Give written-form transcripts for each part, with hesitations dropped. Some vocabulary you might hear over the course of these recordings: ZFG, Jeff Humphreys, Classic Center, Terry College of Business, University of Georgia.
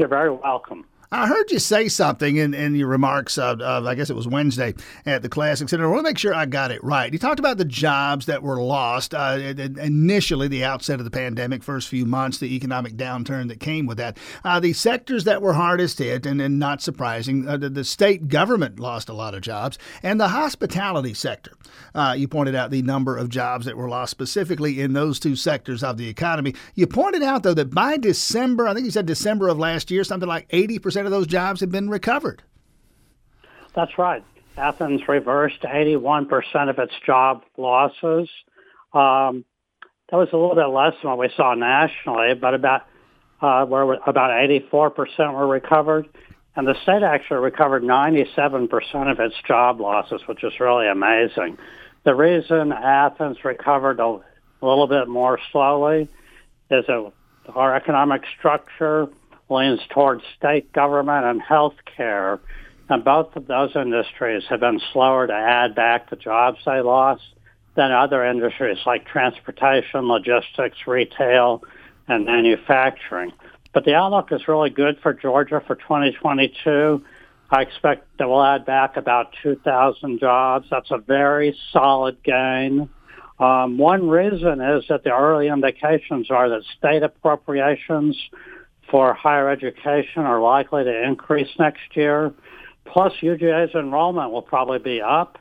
You're very welcome. I heard you say something in your remarks of, I guess it was Wednesday at the Classic Center. I want to make sure I got it right. You talked about the jobs that were lost initially, the outset of the pandemic, first few months, the economic downturn that came with that. The sectors that were hardest hit, and not surprising, the state government lost a lot of jobs, and the hospitality sector. You pointed out the number of jobs that were lost specifically in those two sectors of the economy. You pointed out, though, that by December, I think you said December of last year, something like 80% of those jobs have been recovered. That's right. Athens reversed 81% of its job losses. That was a little bit less than what we saw nationally, but about 84% were recovered, and the state actually recovered 97% of its job losses, which is really amazing. The reason Athens recovered a little bit more slowly is that our economic structure leans towards state government and healthcare, and both of those industries have been slower to add back the jobs they lost than other industries like transportation, logistics, retail, and manufacturing. But the outlook is really good for Georgia for 2022. I expect that we'll add back about 2,000 jobs. That's a very solid gain. One reason is that the early indications are that state appropriations for higher education are likely to increase next year. Plus, UGA's enrollment will probably be up.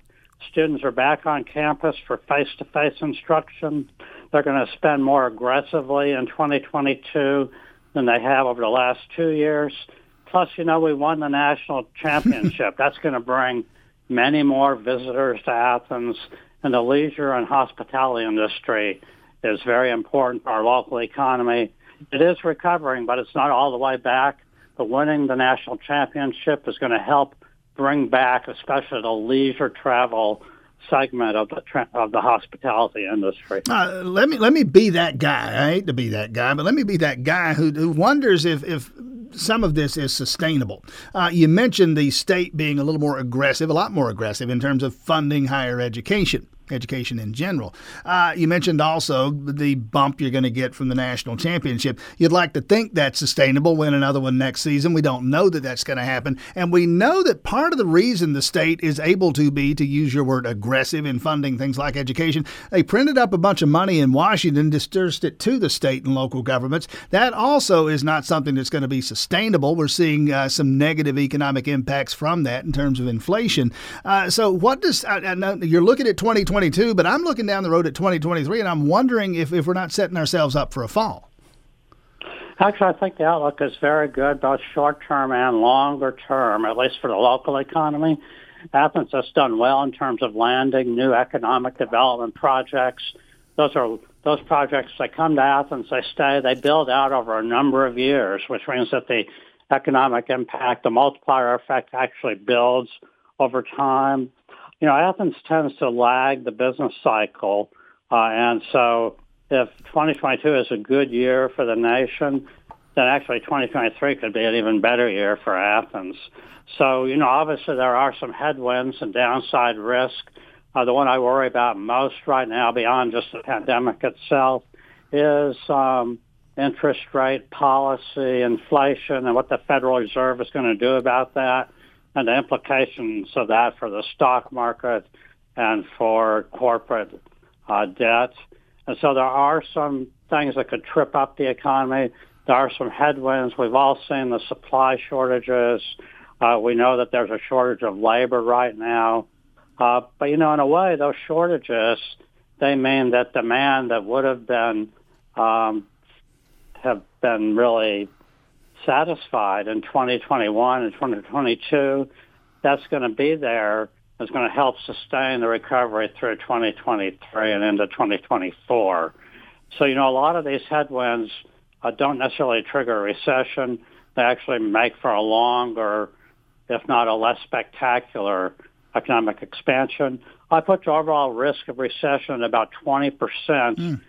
Students are back on campus for face-to-face instruction. They're going to spend more aggressively in 2022 than they have over the last 2 years. Plus, we won the national championship. That's going to bring many more visitors to Athens, and the leisure and hospitality industry is very important for our local economy. It is recovering, but it's not all the way back. But winning the national championship is going to help bring back, especially the leisure travel segment of the hospitality industry. Let me be that guy. I hate to be that guy, but let me be that guy who wonders if some of this is sustainable. You mentioned the state being a lot more aggressive in terms of funding higher education in general. You mentioned also the bump you're going to get from the national championship. You'd like to think that's sustainable, win another one next season. We don't know that that's going to happen. And we know that part of the reason the state is able to be, to use your word, aggressive in funding things like education, they printed up a bunch of money in Washington, dispersed it to the state and local governments. That also is not something that's going to be sustainable. We're seeing some negative economic impacts from that in terms of inflation. So what does, I know you're looking at 2020, but I'm looking down the road at 2023, and I'm wondering if we're not setting ourselves up for a fall. Actually, I think the outlook is very good, both short-term and longer-term, at least for the local economy. Athens has done well in terms of landing new economic development projects. Those projects, they come to Athens, they stay, they build out over a number of years, which means that the economic impact, the multiplier effect, actually builds over time. Athens tends to lag the business cycle, and so if 2022 is a good year for the nation, then actually 2023 could be an even better year for Athens. So, obviously there are some headwinds and downside risk. The one I worry about most right now, beyond just the pandemic itself, is interest rate policy, inflation, and what the Federal Reserve is going to do about that, and the implications of that for the stock market and for corporate debt. And so there are some things that could trip up the economy. There are some headwinds. We've all seen the supply shortages. We know that there's a shortage of labor right now. But, in a way, those shortages, they mean that demand that would have been really satisfied in 2021 and 2022, that's going to be there. It's going to help sustain the recovery through 2023 and into 2024. So, a lot of these headwinds don't necessarily trigger a recession. They actually make for a longer, if not a less spectacular, economic expansion. I put the overall risk of recession at about 20% in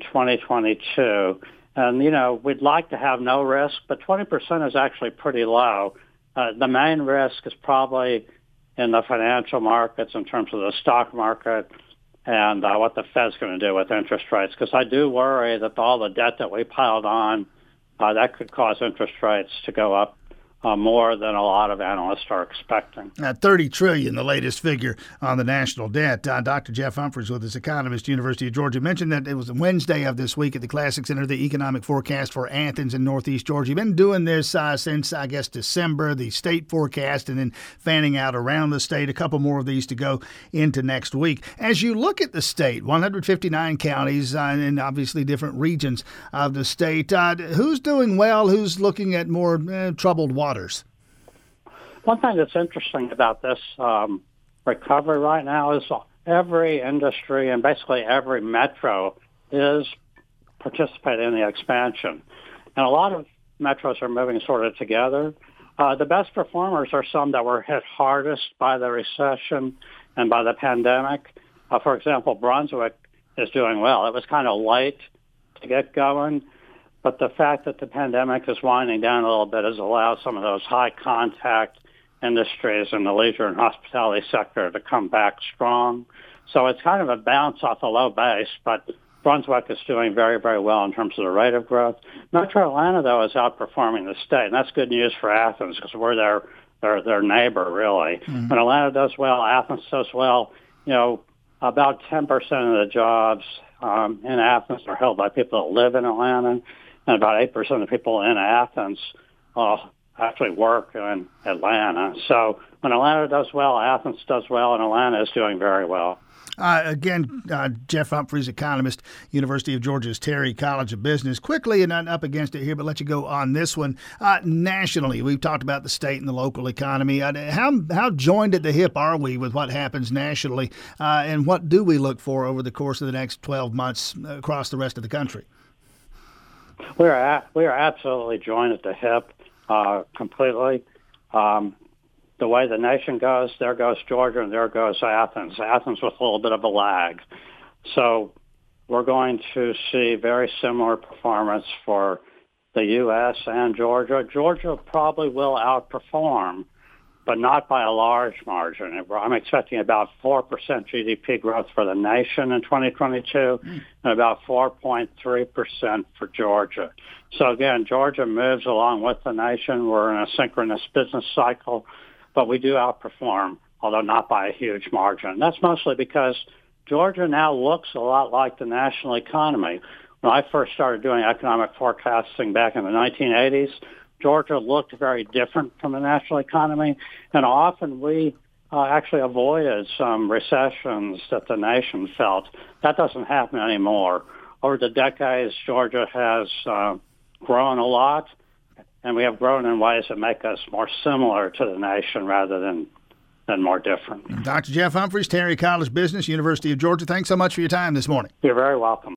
2022. And, we'd like to have no risk, but 20% is actually pretty low. The main risk is probably in the financial markets in terms of the stock market and what the Fed's going to do with interest rates, because I do worry that all the debt that we piled on that could cause interest rates to go up more than a lot of analysts are expecting. $30 trillion, the latest figure on the national debt. Dr. Jeff Humphreys with us, economist, University of Georgia, mentioned that it was Wednesday of this week at the Classic Center, the economic forecast for Athens in northeast Georgia. You've been doing this since, I guess, December, the state forecast, and then fanning out around the state. A couple more of these to go into next week. As you look at the state, 159 counties and obviously different regions of the state, who's doing well, who's looking at more troubled water? One thing that's interesting about this recovery right now is every industry and basically every metro is participating in the expansion. And a lot of metros are moving sort of together. The best performers are some that were hit hardest by the recession and by the pandemic. For example, Brunswick is doing well. It was kind of late to get going. But the fact that the pandemic is winding down a little bit has allowed some of those high-contact industries in the leisure and hospitality sector to come back strong. So it's kind of a bounce off a low base, but Brunswick is doing very, very well in terms of the rate of growth. Metro Atlanta, though, is outperforming the state, and that's good news for Athens because we're their neighbor, really. Mm-hmm. When Atlanta does well, Athens does well. You know, about 10% of the jobs in Athens are held by people that live in Atlanta. And about 8% of the people in Athens actually work in Atlanta. So when Atlanta does well, Athens does well, and Atlanta is doing very well. Again, Jeff Humphreys, economist, University of Georgia's Terry College of Business. Quickly, and I'm up against it here, but let you go on this one. Nationally, we've talked about the state and the local economy. How joined at the hip are we with what happens nationally, and what do we look for over the course of the next 12 months across the rest of the country? We are absolutely joined at the hip completely. The way the nation goes, there goes Georgia and there goes Athens. Athens with a little bit of a lag. So we're going to see very similar performance for the U.S. and Georgia. Georgia probably will outperform, but not by a large margin. I'm expecting about 4% GDP growth for the nation in 2022 and about 4.3% for Georgia. So, again, Georgia moves along with the nation. We're in a synchronous business cycle, but we do outperform, although not by a huge margin. That's mostly because Georgia now looks a lot like the national economy. When I first started doing economic forecasting back in the 1980s, Georgia looked very different from the national economy, and often we actually avoided some recessions that the nation felt. That doesn't happen anymore. Over the decades, Georgia has grown a lot, and we have grown in ways that make us more similar to the nation rather than more different. Dr. Jeff Humphreys, Terry College Business, University of Georgia, thanks so much for your time this morning. You're very welcome.